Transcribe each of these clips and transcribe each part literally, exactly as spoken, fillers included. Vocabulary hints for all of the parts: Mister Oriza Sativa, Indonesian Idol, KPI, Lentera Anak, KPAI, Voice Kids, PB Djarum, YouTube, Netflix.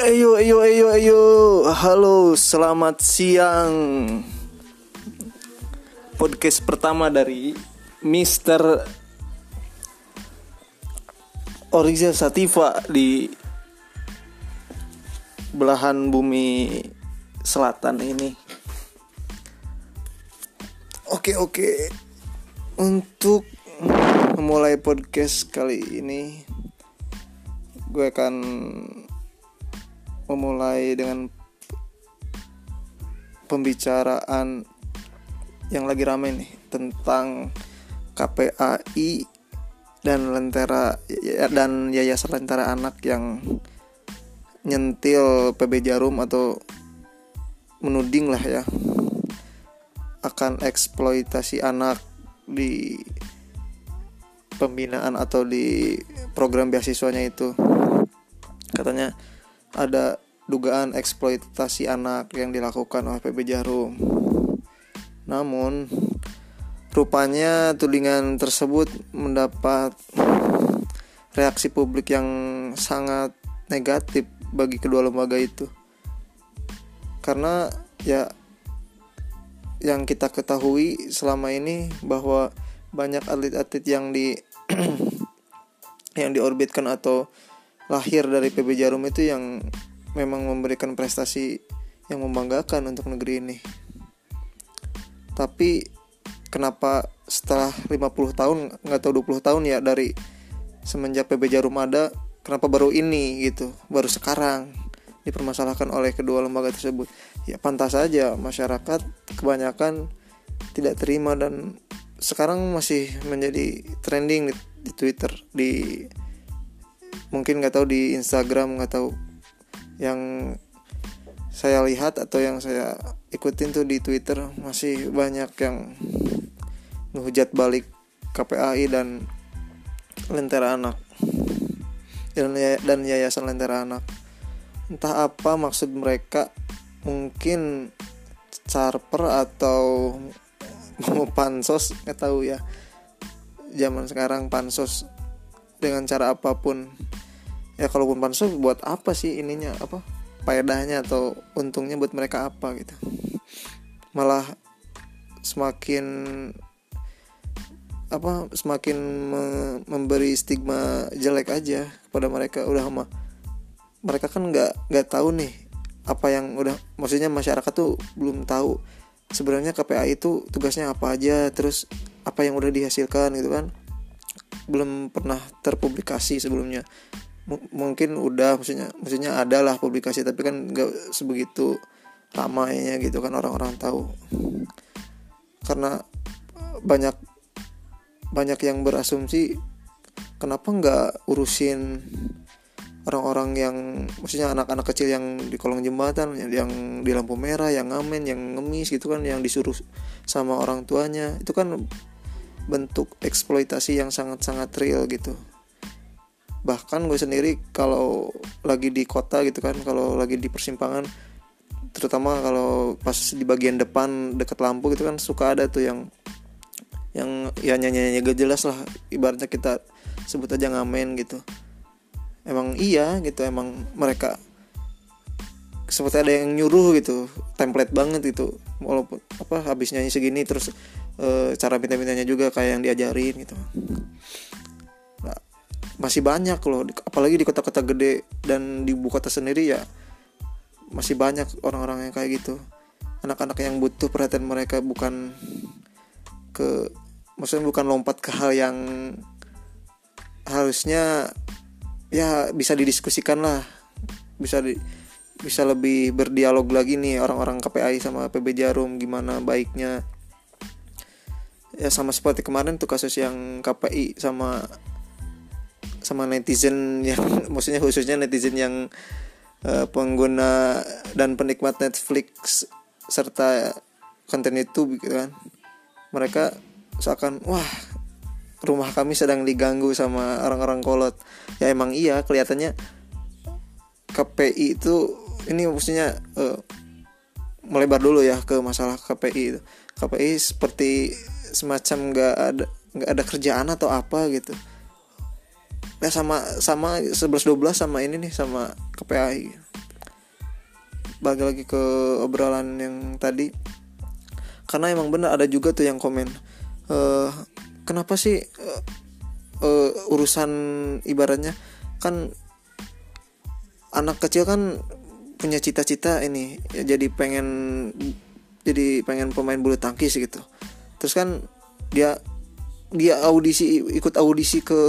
Ayo, ayo, ayo, ayo. Halo, selamat siang. Podcast pertama dari Mister Oriza Sativa di belahan bumi selatan ini. Oke, oke. Untuk memulai podcast kali ini, gue akan memulai dengan pembicaraan yang lagi ramai nih tentang K P A I dan Lentera dan Yayasan Lentera Anak yang nyentil P B Djarum atau menuding lah ya akan eksploitasi anak di pembinaan atau di program beasiswanya itu. Katanya ada dugaan eksploitasi anak yang dilakukan oleh P B Djarum. Namun rupanya tudingan tersebut mendapat reaksi publik yang sangat negatif bagi kedua lembaga itu. Karena ya yang kita ketahui selama ini bahwa banyak atlet-atlet yang di yang diorbitkan atau lahir dari P B Djarum itu yang memang memberikan prestasi yang membanggakan untuk negeri ini. Tapi kenapa setelah lima puluh tahun, gak tahu dua puluh tahun ya, dari semenjak P B Djarum ada, kenapa baru ini gitu, baru sekarang dipermasalahkan oleh kedua lembaga tersebut? Ya pantas saja masyarakat kebanyakan tidak terima dan sekarang masih menjadi trending di, di Twitter, di mungkin nggak tahu di Instagram, nggak tahu. Yang saya lihat atau yang saya ikutin tuh di Twitter masih banyak yang menghujat balik K P A I dan Lentera Anak dan, dan Yayasan Lentera Anak. Entah apa maksud mereka, mungkin charper atau pansos, nggak tahu ya. Zaman sekarang pansos dengan cara apapun. Ya kalaupun pansos buat apa sih ininya, apa faedahnya atau untungnya buat mereka apa gitu. Malah semakin apa semakin me- memberi stigma jelek aja kepada mereka. Udah mah mereka kan enggak enggak tahu nih apa yang udah, maksudnya masyarakat tuh belum tahu sebenarnya K P A I itu tugasnya apa aja, terus apa yang udah dihasilkan gitu kan. Belum pernah terpublikasi sebelumnya. Mungkin udah, maksudnya maksudnya adalah publikasi, tapi kan nggak sebegitu ramainya gitu kan, orang-orang tahu. Karena banyak banyak yang berasumsi kenapa nggak urusin orang-orang yang, maksudnya anak-anak kecil yang di kolong jembatan, yang di lampu merah, yang ngamen, yang ngemis gitu kan, yang disuruh sama orang tuanya. Itu kan bentuk eksploitasi yang sangat-sangat real gitu. Bahkan gue sendiri kalau lagi di kota gitu kan, kalau lagi di persimpangan, terutama kalau pas di bagian depan dekat lampu gitu kan, suka ada tuh yang yang ya nyanyi-nyanyi gak jelas lah, ibaratnya kita sebut aja ngamen gitu. Emang iya gitu, emang mereka seperti ada yang nyuruh gitu, template banget gitu. Walaupun apa habis nyanyi segini, terus e, cara minta-mintanya juga kayak yang diajarin gitu. Masih banyak loh, apalagi di kota-kota gede dan di ibu kota sendiri ya masih banyak orang-orang yang kayak gitu. Anak-anak yang butuh perhatian mereka, bukan ke, maksudnya bukan lompat ke hal yang harusnya ya bisa didiskusikan lah, bisa di, bisa lebih berdialog lagi nih orang-orang K P A I sama P B Djarum gimana baiknya. Ya sama seperti kemarin tuh kasus yang K P I sama sama netizen yang, maksudnya khususnya netizen yang uh, pengguna dan penikmat Netflix serta konten YouTube gitu kan. Mereka seakan, wah rumah kami sedang diganggu sama orang-orang kolot. Ya emang iya, kelihatannya K P I itu, ini maksudnya uh, melebar dulu ya ke masalah K P I itu. K P I seperti semacam gak ada, gak ada kerjaan atau apa gitu. Ya sama sama sebelas dua belas sama ini nih, sama K P A I. balik lagi ke obrolan yang tadi, karena emang benar ada juga tuh yang komen, e, kenapa sih e, e, urusan ibaratnya kan anak kecil kan punya cita-cita ini ya, jadi pengen jadi pengen pemain bulu tangkis gitu, terus kan dia dia audisi ikut audisi ke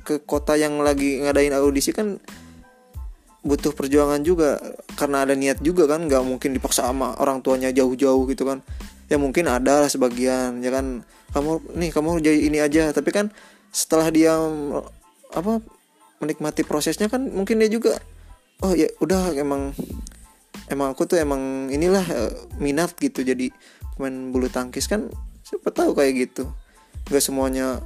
ke kota yang lagi ngadain audisi kan butuh perjuangan juga, karena ada niat juga kan, nggak mungkin dipaksa sama orang tuanya jauh-jauh gitu kan. Ya mungkin ada lah sebagian, ya kan, kamu nih kamu jadi ini aja, tapi kan setelah dia apa menikmati prosesnya kan mungkin dia juga, oh ya udah emang emang aku tuh emang inilah minat gitu, jadi pemain bulu tangkis kan, siapa tahu kayak gitu. Nggak semuanya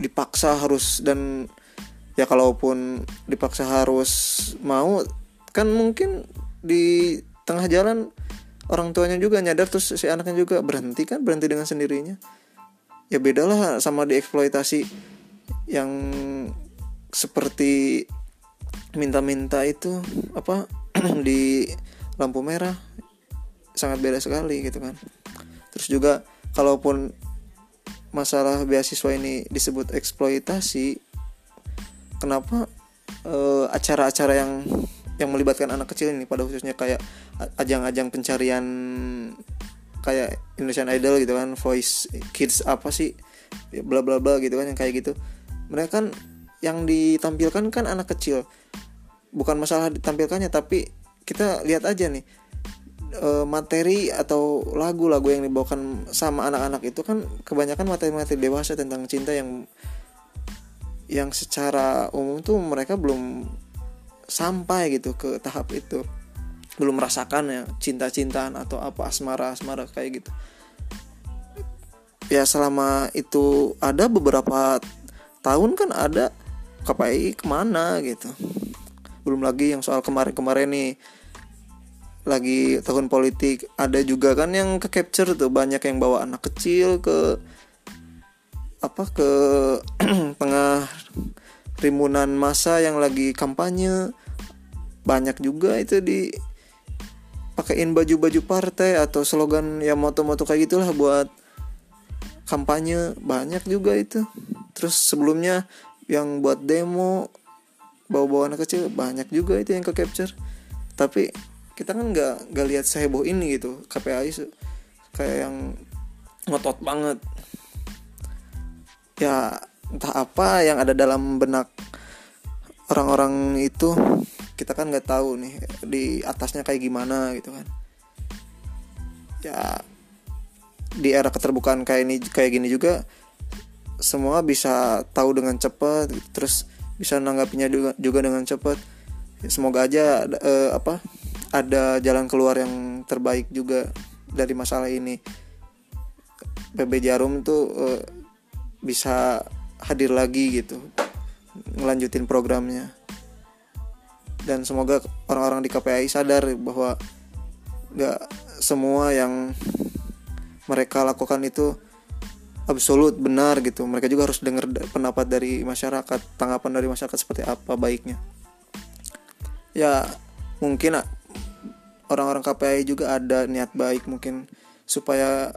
dipaksa harus, dan ya kalaupun dipaksa harus mau kan mungkin di tengah jalan orang tuanya juga nyadar, terus si anaknya juga berhenti kan, berhenti dengan sendirinya. Ya bedalah sama dieksploitasi yang seperti minta-minta itu apa di lampu merah, sangat beda sekali gitu kan. Terus juga kalaupun masalah beasiswa ini disebut eksploitasi, kenapa e, acara-acara yang yang melibatkan anak kecil ini, pada khususnya kayak ajang-ajang pencarian kayak Indonesian Idol gitu kan, Voice Kids apa sih bla bla bla gitu kan, yang kayak gitu, mereka kan yang ditampilkan kan anak kecil. Bukan masalah ditampilkannya, tapi kita lihat aja nih e, materi atau lagu-lagu yang dibawakan sama anak-anak itu kan kebanyakan materi-materi dewasa tentang cinta yang yang secara umum tuh mereka belum sampai gitu ke tahap itu, belum merasakan ya cinta-cintaan atau apa asmara-asmara kayak gitu. Ya selama itu ada beberapa tahun kan ada K P I kemana gitu. Belum lagi yang soal kemarin-kemarin nih, lagi tahun politik ada juga kan yang ke capture tuh, banyak yang bawa anak kecil ke apa ke tengah rimunan masa yang lagi kampanye. Banyak juga itu dipakein baju-baju partai atau slogan ya moto-moto kayak gitulah buat kampanye, banyak juga itu. Terus sebelumnya yang buat demo bawa-bawa anak kecil, banyak juga itu yang ke capture. Tapi kita kan nggak nggak lihat seheboh ini gitu, K P A I kayak yang ngotot banget. Ya entah apa yang ada dalam benak orang-orang itu, kita kan nggak tahu nih di atasnya kayak gimana gitu kan. Ya di era keterbukaan kayak ini kayak gini juga semua bisa tahu dengan cepat, terus bisa nanggapinya juga, juga dengan cepat. Semoga aja eh, apa ada jalan keluar yang terbaik juga dari masalah ini. P B Djarum tuh eh, bisa hadir lagi gitu, ngelanjutin programnya. Dan semoga orang-orang di K P A I sadar bahwa gak semua yang mereka lakukan itu absolut benar gitu. Mereka juga harus dengar pendapat dari masyarakat, tanggapan dari masyarakat seperti apa baiknya. Ya mungkin orang-orang K P A I juga ada niat baik mungkin, supaya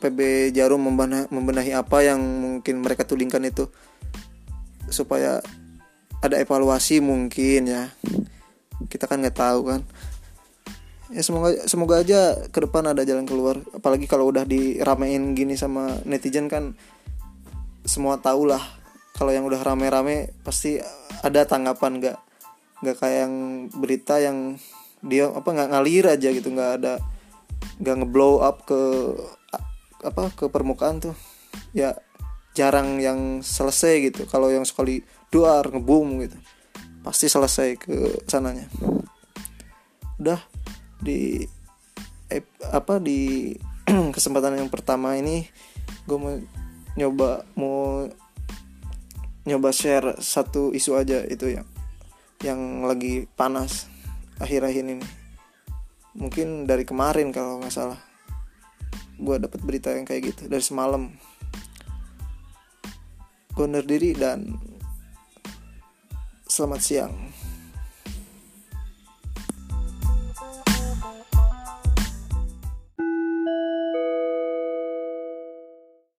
P B Djarum membenahi apa yang mungkin mereka tudingkan itu, supaya ada evaluasi mungkin ya. Kita kan nggak tahu kan. Ya semoga semoga aja ke depan ada jalan keluar. Apalagi kalau udah diramein gini sama netizen kan, semua tahu lah kalau yang udah rame-rame pasti ada tanggapan, nggak nggak kayak yang berita yang dia apa nggak ngalir aja gitu, nggak ada nggak ngeblow up ke apa ke permukaan tuh. Ya jarang yang selesai gitu. Kalau yang sekali duar ngebum gitu pasti selesai ke sananya. Udah di eh, apa di kesempatan yang pertama ini gue mau nyoba mau nyoba share satu isu aja, itu yang yang lagi panas akhir-akhir ini. Mungkin dari kemarin kalau nggak salah gue dapat berita yang kayak gitu, dari semalam. Gue undur diri dan selamat siang.